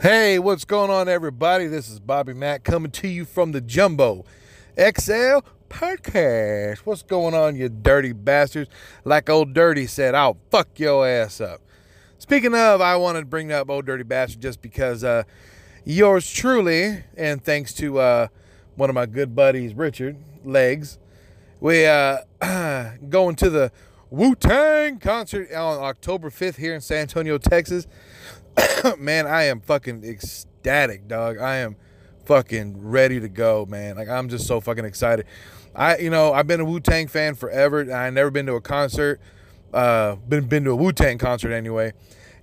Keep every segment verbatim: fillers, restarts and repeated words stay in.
Hey, what's going on, everybody? This is Bobby Mack coming to you from the Jumbo X L Podcast. What's going on, you dirty bastards? Like old Dirty said, I'll fuck your ass up. Speaking of, I wanted to bring up old Dirty Bastard just because uh, yours truly, and thanks to uh, one of my good buddies, Richard Legs, we uh, going to the Wu-Tang concert on October fifth here in San Antonio, Texas. Man, I am fucking ecstatic, dog. I am fucking ready to go, man. Like, I'm just so fucking excited. I, you know, I've been a Wu-Tang fan forever. I've never been to a concert. Uh, been been to a Wu-Tang concert anyway.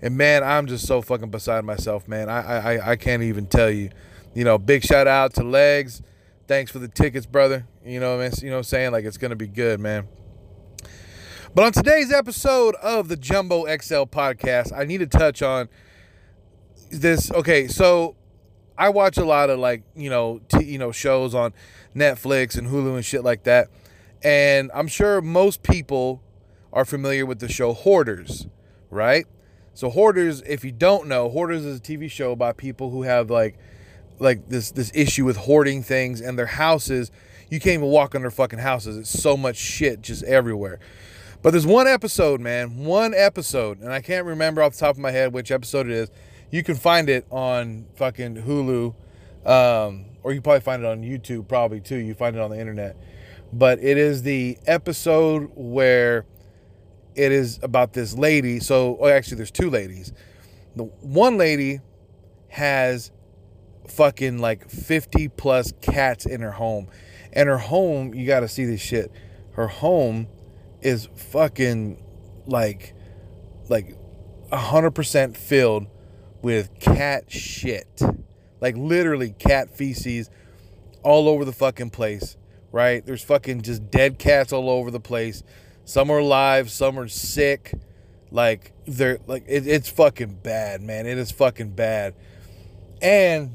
And, man, I'm just so fucking beside myself, man. I, I, I can't even tell you. You know, big shout out to Legs. Thanks for the tickets, brother. You know, man, you know what I'm saying? Like, it's going to be good, man. But on today's episode of the Jumbo X L Podcast, I need to touch on this. Okay, so I watch a lot of, like, you know, t- you know, shows on Netflix and Hulu and shit like that. And I'm sure most people are familiar with the show Hoarders, right? So Hoarders, if you don't know, Hoarders is a T V show by people who have like like this this issue with hoarding things, and their houses, you can't even walk in their fucking houses. It's so much shit just everywhere. But there's one episode, man, one episode, and I can't remember off the top of my head which episode it is. You can find it on fucking Hulu, um, or you can probably find it on YouTube, probably, too. You find it on the internet. But it is the episode where it is about this lady. So, oh, actually, there's two ladies. The one lady has fucking, like, fifty-plus cats in her home. And her home, you got to see this shit, her home is fucking like like one hundred percent filled with cat shit. Like, literally cat feces all over the fucking place, right? There's fucking just dead cats all over the place. Some are alive, some are sick. Like, they're like it, it's fucking bad, man. It is fucking bad. And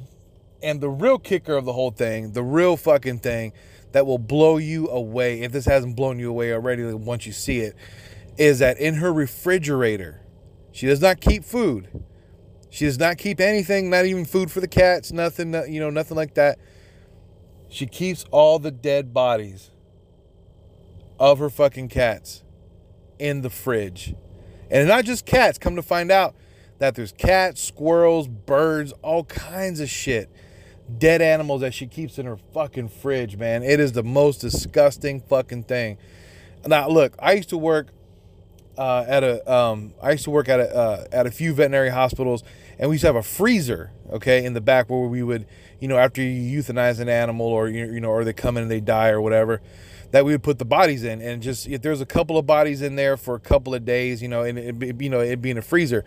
and the real kicker of the whole thing, the real fucking thing that will blow you away, if this hasn't blown you away already once you see it, is that in her refrigerator, she does not keep food. She does not keep anything, not even food for the cats, nothing, you know, nothing like that. She keeps all the dead bodies of her fucking cats in the fridge. And not just cats. Come to find out that there's cats, squirrels, birds, all kinds of shit. Dead animals that she keeps in her fucking fridge, man. It is the most disgusting fucking thing. Now, look, I used to work uh, at a, um, I used to work at a, uh, at a few veterinary hospitals, and we used to have a freezer, okay, in the back where we would, you know, after you euthanize an animal, or you know, or they come in and they die or whatever, that we would put the bodies in, and just if there's a couple of bodies in there for a couple of days, you know, and it, you know, it'd be in a freezer,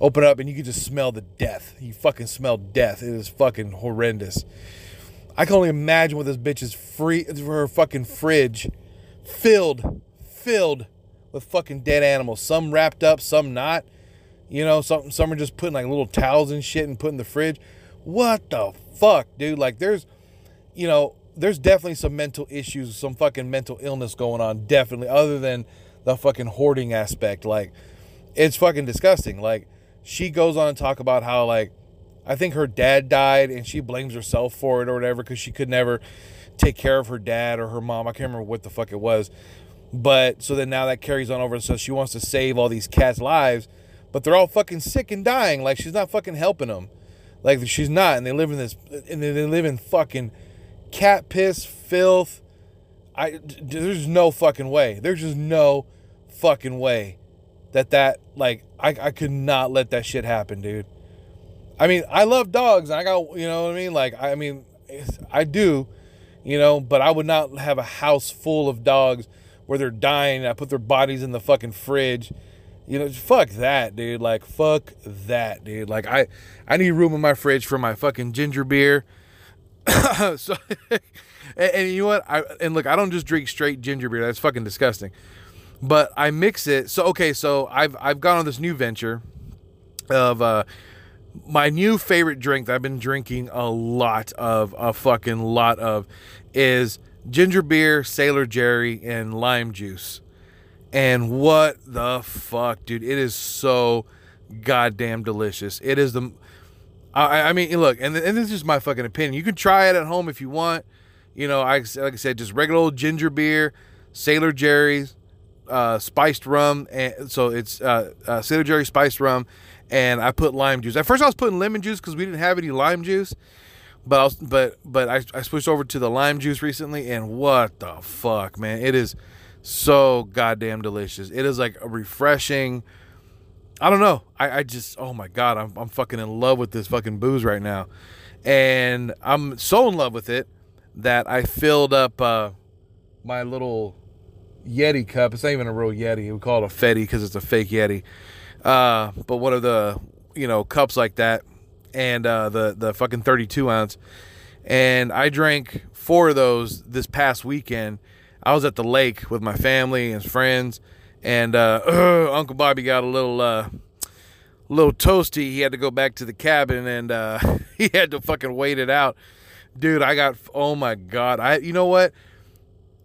open up and you could just smell the death. You fucking smell death. It is fucking horrendous. I can only imagine what this bitch's free her fucking fridge filled, filled with fucking dead animals. Some wrapped up, some not. You know, some some are just putting like little towels and shit and putting in the fridge. What the fuck, dude? Like, there's, you know. There's definitely some mental issues, some fucking mental illness going on, definitely, other than the fucking hoarding aspect. Like, it's fucking disgusting. Like, she goes on to talk about how, like, I think her dad died, and she blames herself for it or whatever, because she could never take care of her dad or her mom. I can't remember what the fuck it was. But, so then now that carries on over, so she wants to save all these cats' lives, but they're all fucking sick and dying. Like, she's not fucking helping them. Like, she's not, and they live in this, and they live in fucking cat piss, filth. I there's no fucking way. There's just no fucking way that that like I, I could not let that shit happen, dude. I mean, I love dogs. And I got, you know what I mean? Like, I mean, I do, you know, but I would not have a house full of dogs where they're dying. And I put their bodies in the fucking fridge. You know, fuck that, dude. Like, fuck that, dude. Like, I I need room in my fridge for my fucking ginger beer. so, and, and you know what? I, and look, I don't just drink straight ginger beer. That's fucking disgusting. But I mix it. So, okay, so I've I've gone on this new venture of uh, my new favorite drink that I've been drinking a lot of, a fucking lot of, is ginger beer, Sailor Jerry, and lime juice. And what the fuck, dude? It is so goddamn delicious. It is the... I, I mean, look, and, and this is just my fucking opinion. You can try it at home if you want. You know, I, like I said, just regular old ginger beer, Sailor Jerry's, uh, spiced rum. And so it's uh, uh, Sailor Jerry spiced rum, and I put lime juice. At first I was putting lemon juice because we didn't have any lime juice. But I was, but but I, I switched over to the lime juice recently, and what the fuck, man! It is so goddamn delicious. It is like a refreshing. I don't know. I, I just oh my god, I'm I'm fucking in love with this fucking booze right now, and I'm so in love with it that I filled up uh, my little Yeti cup. It's not even a real Yeti. We call it a Fetty because it's a fake Yeti. Uh, but one of the you know cups like that. And uh, the the fucking thirty-two ounce, and I drank four of those this past weekend. I was at the lake with my family and friends, and uh, uh, Uncle Bobby got a little uh, little toasty. He had to go back to the cabin, and uh, he had to fucking wait it out, dude. I got oh my god. I you know what?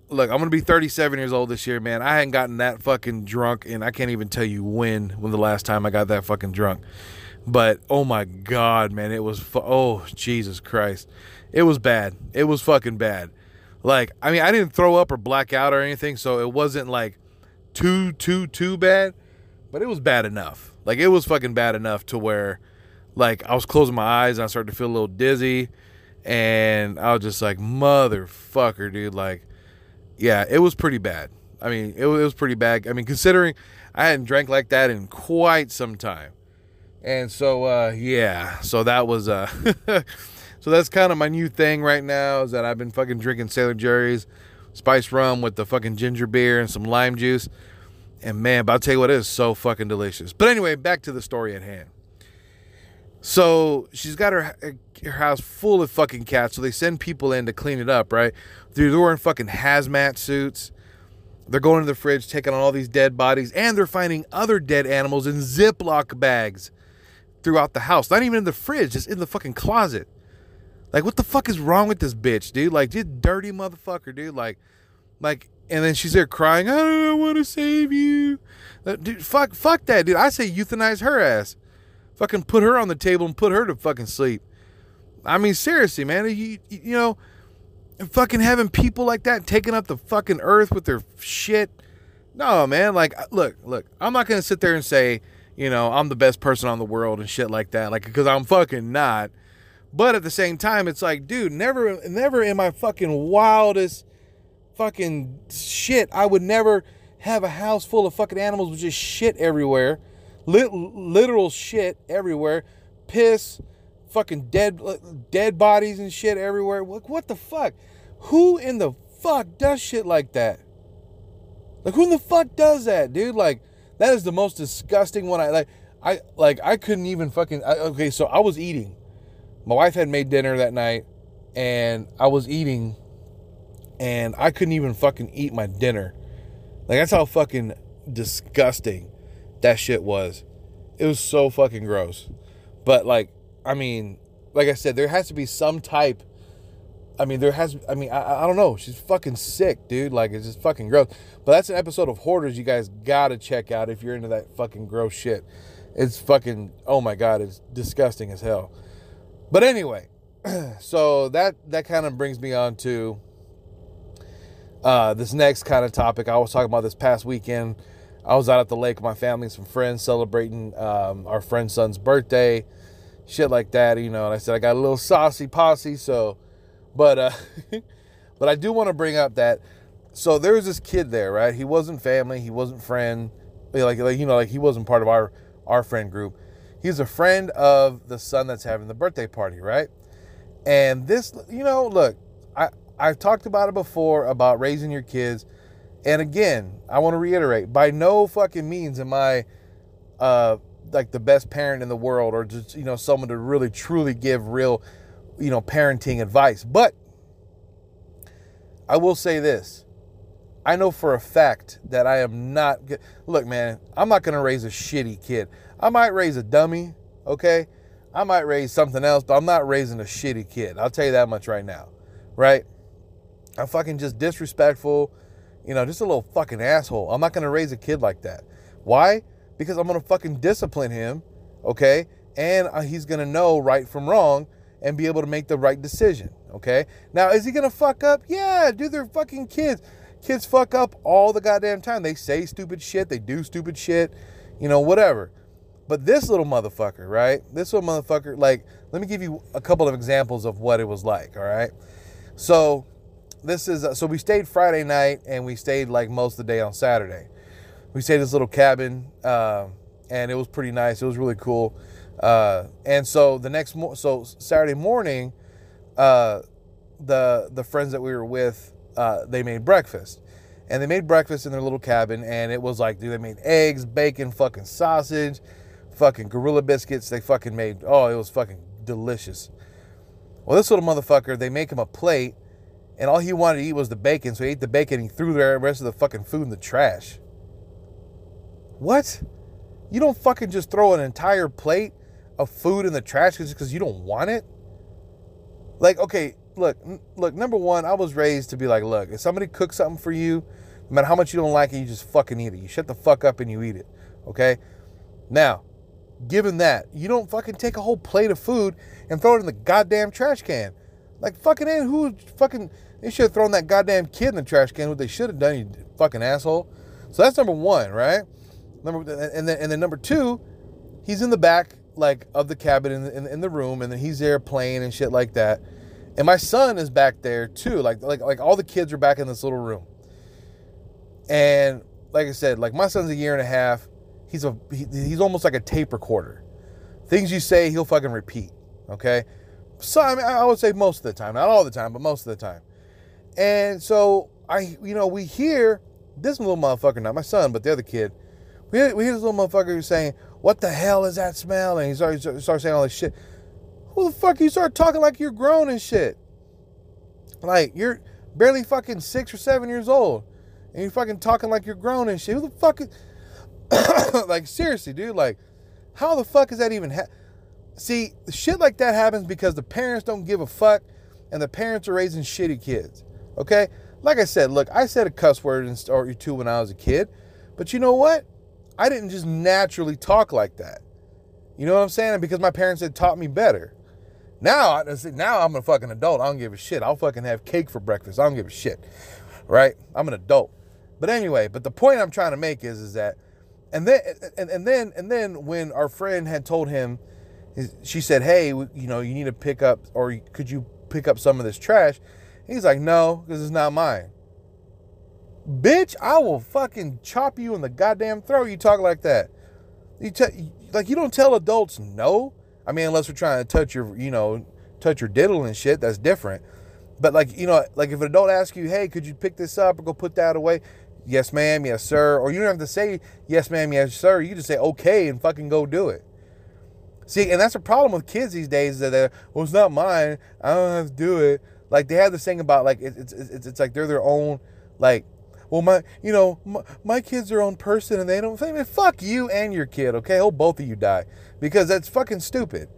Look, I'm gonna be thirty-seven years old this year, man. I hadn't gotten that fucking drunk, and I can't even tell you when when the last time I got that fucking drunk. But, oh, my God, man, it was, fu- oh, Jesus Christ. It was bad. It was fucking bad. Like, I mean, I didn't throw up or black out or anything, so it wasn't, like, too, too, too bad. But it was bad enough. Like, it was fucking bad enough to where, like, I was closing my eyes and I started to feel a little dizzy. And I was just like, motherfucker, dude. Like, yeah, it was pretty bad. I mean, it was, it was pretty bad. I mean, considering I hadn't drank like that in quite some time. And so, uh, yeah, so that was, uh, so that's kind of my new thing right now is that I've been fucking drinking Sailor Jerry's spiced rum with the fucking ginger beer and some lime juice. And man, but I'll tell you what, it is so fucking delicious. But anyway, back to the story at hand. So she's got her, her house full of fucking cats. So they send people in to clean it up, right? Dude, they're wearing fucking hazmat suits. They're going to the fridge, taking on all these dead bodies, and they're finding other dead animals in Ziploc bags throughout the house. Not even in the fridge, just in the fucking closet. Like, what the fuck is wrong with this bitch, dude? Like, this dirty motherfucker, dude. Like, like, and then she's there crying, I don't want to save you. Dude, fuck, fuck that, dude. I say euthanize her ass. Fucking put her on the table and put her to fucking sleep. I mean, seriously, man. You, you know, fucking having people like that taking up the fucking earth with their shit. No, man. Like, look, look. I'm not going to sit there and say, you know, I'm the best person on the world and shit like that. Like, because I'm fucking not. But at the same time, it's like, dude, never, never in my fucking wildest fucking shit, I would never have a house full of fucking animals with just shit everywhere. Lit- literal shit everywhere. Piss, fucking dead, dead bodies and shit everywhere. Like, what the fuck? Who in the fuck does shit like that? Like, who in the fuck does that, dude? Like, that is the most disgusting one. I like, I like, I couldn't even fucking. I, okay, so I was eating. My wife had made dinner that night, and I was eating, and I couldn't even fucking eat my dinner. Like, that's how fucking disgusting that shit was. It was so fucking gross. But like, I mean, like I said, there has to be some type. I mean, there has. I mean, I, I don't know. She's fucking sick, dude. Like, it's just fucking gross. But that's an episode of Hoarders you guys gotta check out if you're into that fucking gross shit. It's fucking. Oh my god, it's disgusting as hell. But anyway, so that that kind of brings me on to uh, this next kind of topic. I was talking about this past weekend. I was out at the lake with my family and some friends celebrating um, our friend's son's birthday, shit like that, you know. And I said I got a little saucy posse, so. But uh, but I do want to bring up that, so there was this kid there, right? He wasn't family. He wasn't friend. Like, like you know, like he wasn't part of our, our friend group. He's a friend of the son that's having the birthday party, right? And this, you know, look, I, I've talked about it before about raising your kids. And again, I want to reiterate, by no fucking means am I uh, like the best parent in the world or just, you know, someone to really, truly give real you know, parenting advice. But I will say this. I know for a fact that I am not. Look, man, I'm not going to raise a shitty kid. I might raise a dummy. Okay. I might raise something else, but I'm not raising a shitty kid. I'll tell you that much right now. Right. I'm fucking just disrespectful. You know, just a little fucking asshole. I'm not going to raise a kid like that. Why? Because I'm going to fucking discipline him. Okay. and he's going to know right from wrong and be able to make the right decision, okay? Now, is he going to fuck up? Yeah, dude, they're fucking kids. Kids fuck up all the goddamn time. They say stupid shit. They do stupid shit, you know, whatever. But this little motherfucker, right? This little motherfucker, like, let me give you a couple of examples of what it was like, all right? So this is, so we stayed Friday night, and we stayed, like, most of the day on Saturday. We stayed in this little cabin, uh, and it was pretty nice. It was really cool. Uh, and so the next, mo- so Saturday morning, uh, the the friends that we were with, uh, they made breakfast. And they made breakfast in their little cabin, and it was like, dude, they made eggs, bacon, fucking sausage, fucking gorilla biscuits. They fucking made, oh, it was fucking delicious. Well, this little motherfucker, they make him a plate, and all he wanted to eat was the bacon. So he ate the bacon, and he threw the rest of the fucking food in the trash. What? You don't fucking just throw an entire plate of food in the trash just because you don't want it? Like, okay, look, n- look, number one, I was raised to be like, look, if somebody cooks something for you, no matter how much you don't like it, you just fucking eat it. You shut the fuck up and you eat it, okay? Now, given that, you don't fucking take a whole plate of food and throw it in the goddamn trash can. Like, fucking, man, who fucking, they should have thrown that goddamn kid in the trash can, what they should have done, you fucking asshole. So that's number one, right? Number, and then, and then number two, he's in the back, like, of the cabin in the, in, in the room, and then he's there playing and shit like that. And my son is back there too. Like, like, like all the kids are back in this little room. And like I said, like, my son's a year and a half. He's a, he, he's almost like a tape recorder. Things you say, he'll fucking repeat. Okay. So, I mean, I would say most of the time, not all the time, but most of the time. And so I, you know, we hear this little motherfucker, not my son, but the other kid. We hear this little motherfucker who's saying, what the hell is that smell? And he starts, he starts saying all this shit. Who the fuck? You start talking like you're grown and shit. Like, you're barely fucking six or seven years old. And you're fucking talking like you're grown and shit. Who the fuck is... like, seriously, dude. Like, how the fuck is that even... Ha- See, shit like that happens because the parents don't give a fuck. And the parents are raising shitty kids. Okay? Like I said, look, I said a cuss word or two when I was a kid. But you know what? I didn't just naturally talk like that. You know what I'm saying? Because my parents had taught me better. Now, now I'm a fucking adult. I don't give a shit. I'll fucking have cake for breakfast. I don't give a shit, right? I'm an adult. But anyway, but the point I'm trying to make is, is that, and then, and, and then, and then when our friend had told him, she said, hey, you know, you need to pick up, or could you pick up some of this trash? He's like, no, because it's not mine. Bitch, I will fucking chop you in the goddamn throat. You talk like that. You t- like, you don't tell adults no. I mean, unless we're trying to touch your, you know, touch your diddle and shit. That's different. But, like, you know, like, if an adult asks you, hey, could you pick this up or go put that away? Yes, ma'am. Yes, sir. Or you don't have to say yes, ma'am. Yes, sir. You just say okay and fucking go do it. See, and that's a problem with kids these days, that they're, well, it's not mine. I don't have to do it. Like, they have this thing about, like, it's it's it's like they're their own, like, well, my, you know, my, my kid's their own person, and they don't, I mean, fuck you and your kid, okay? Oh, both of you die, because that's fucking stupid.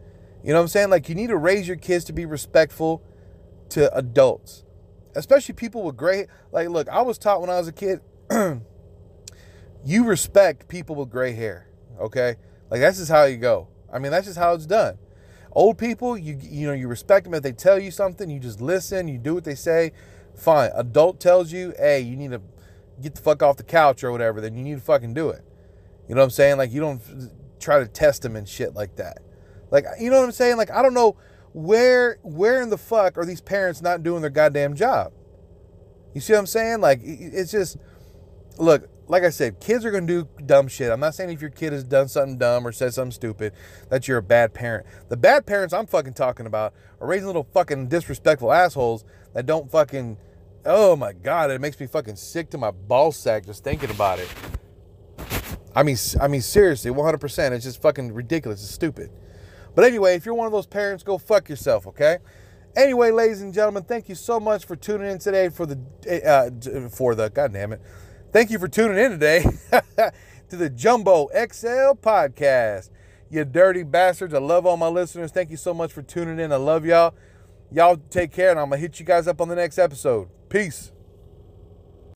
You know what I'm saying? Like, you need to raise your kids to be respectful to adults, especially people with gray, like, look, I was taught when I was a kid, you respect people with gray hair, okay? Like, that's just how you go. I mean, that's just how it's done. Old people, you you know, you respect them. If they tell you something, you just listen, you do what they say, fine. Adult tells you, hey, you need to get the fuck off the couch or whatever, then you need to fucking do it. You know what I'm saying? Like, you don't try to test them and shit like that. Like, you know what I'm saying? Like, I don't know where, where in the fuck are these parents not doing their goddamn job? You see what I'm saying? Like, it's just, look, like I said, kids are going to do dumb shit. I'm not saying if your kid has done something dumb or said something stupid that you're a bad parent. The bad parents I'm fucking talking about are raising little fucking disrespectful assholes that don't fucking, oh my God, it makes me fucking sick to my ball sack just thinking about it. I mean, I mean, seriously, one hundred percent. It's just fucking ridiculous. It's stupid. But anyway, if you're one of those parents, go fuck yourself, okay? Anyway, ladies and gentlemen, thank you so much for tuning in today for the, uh, for the, God damn it. Thank you for tuning in today to the Jumbo X L Podcast. You dirty bastards. I love all my listeners. Thank you so much for tuning in. I love y'all. Y'all take care, and I'm going to hit you guys up on the next episode. Peace.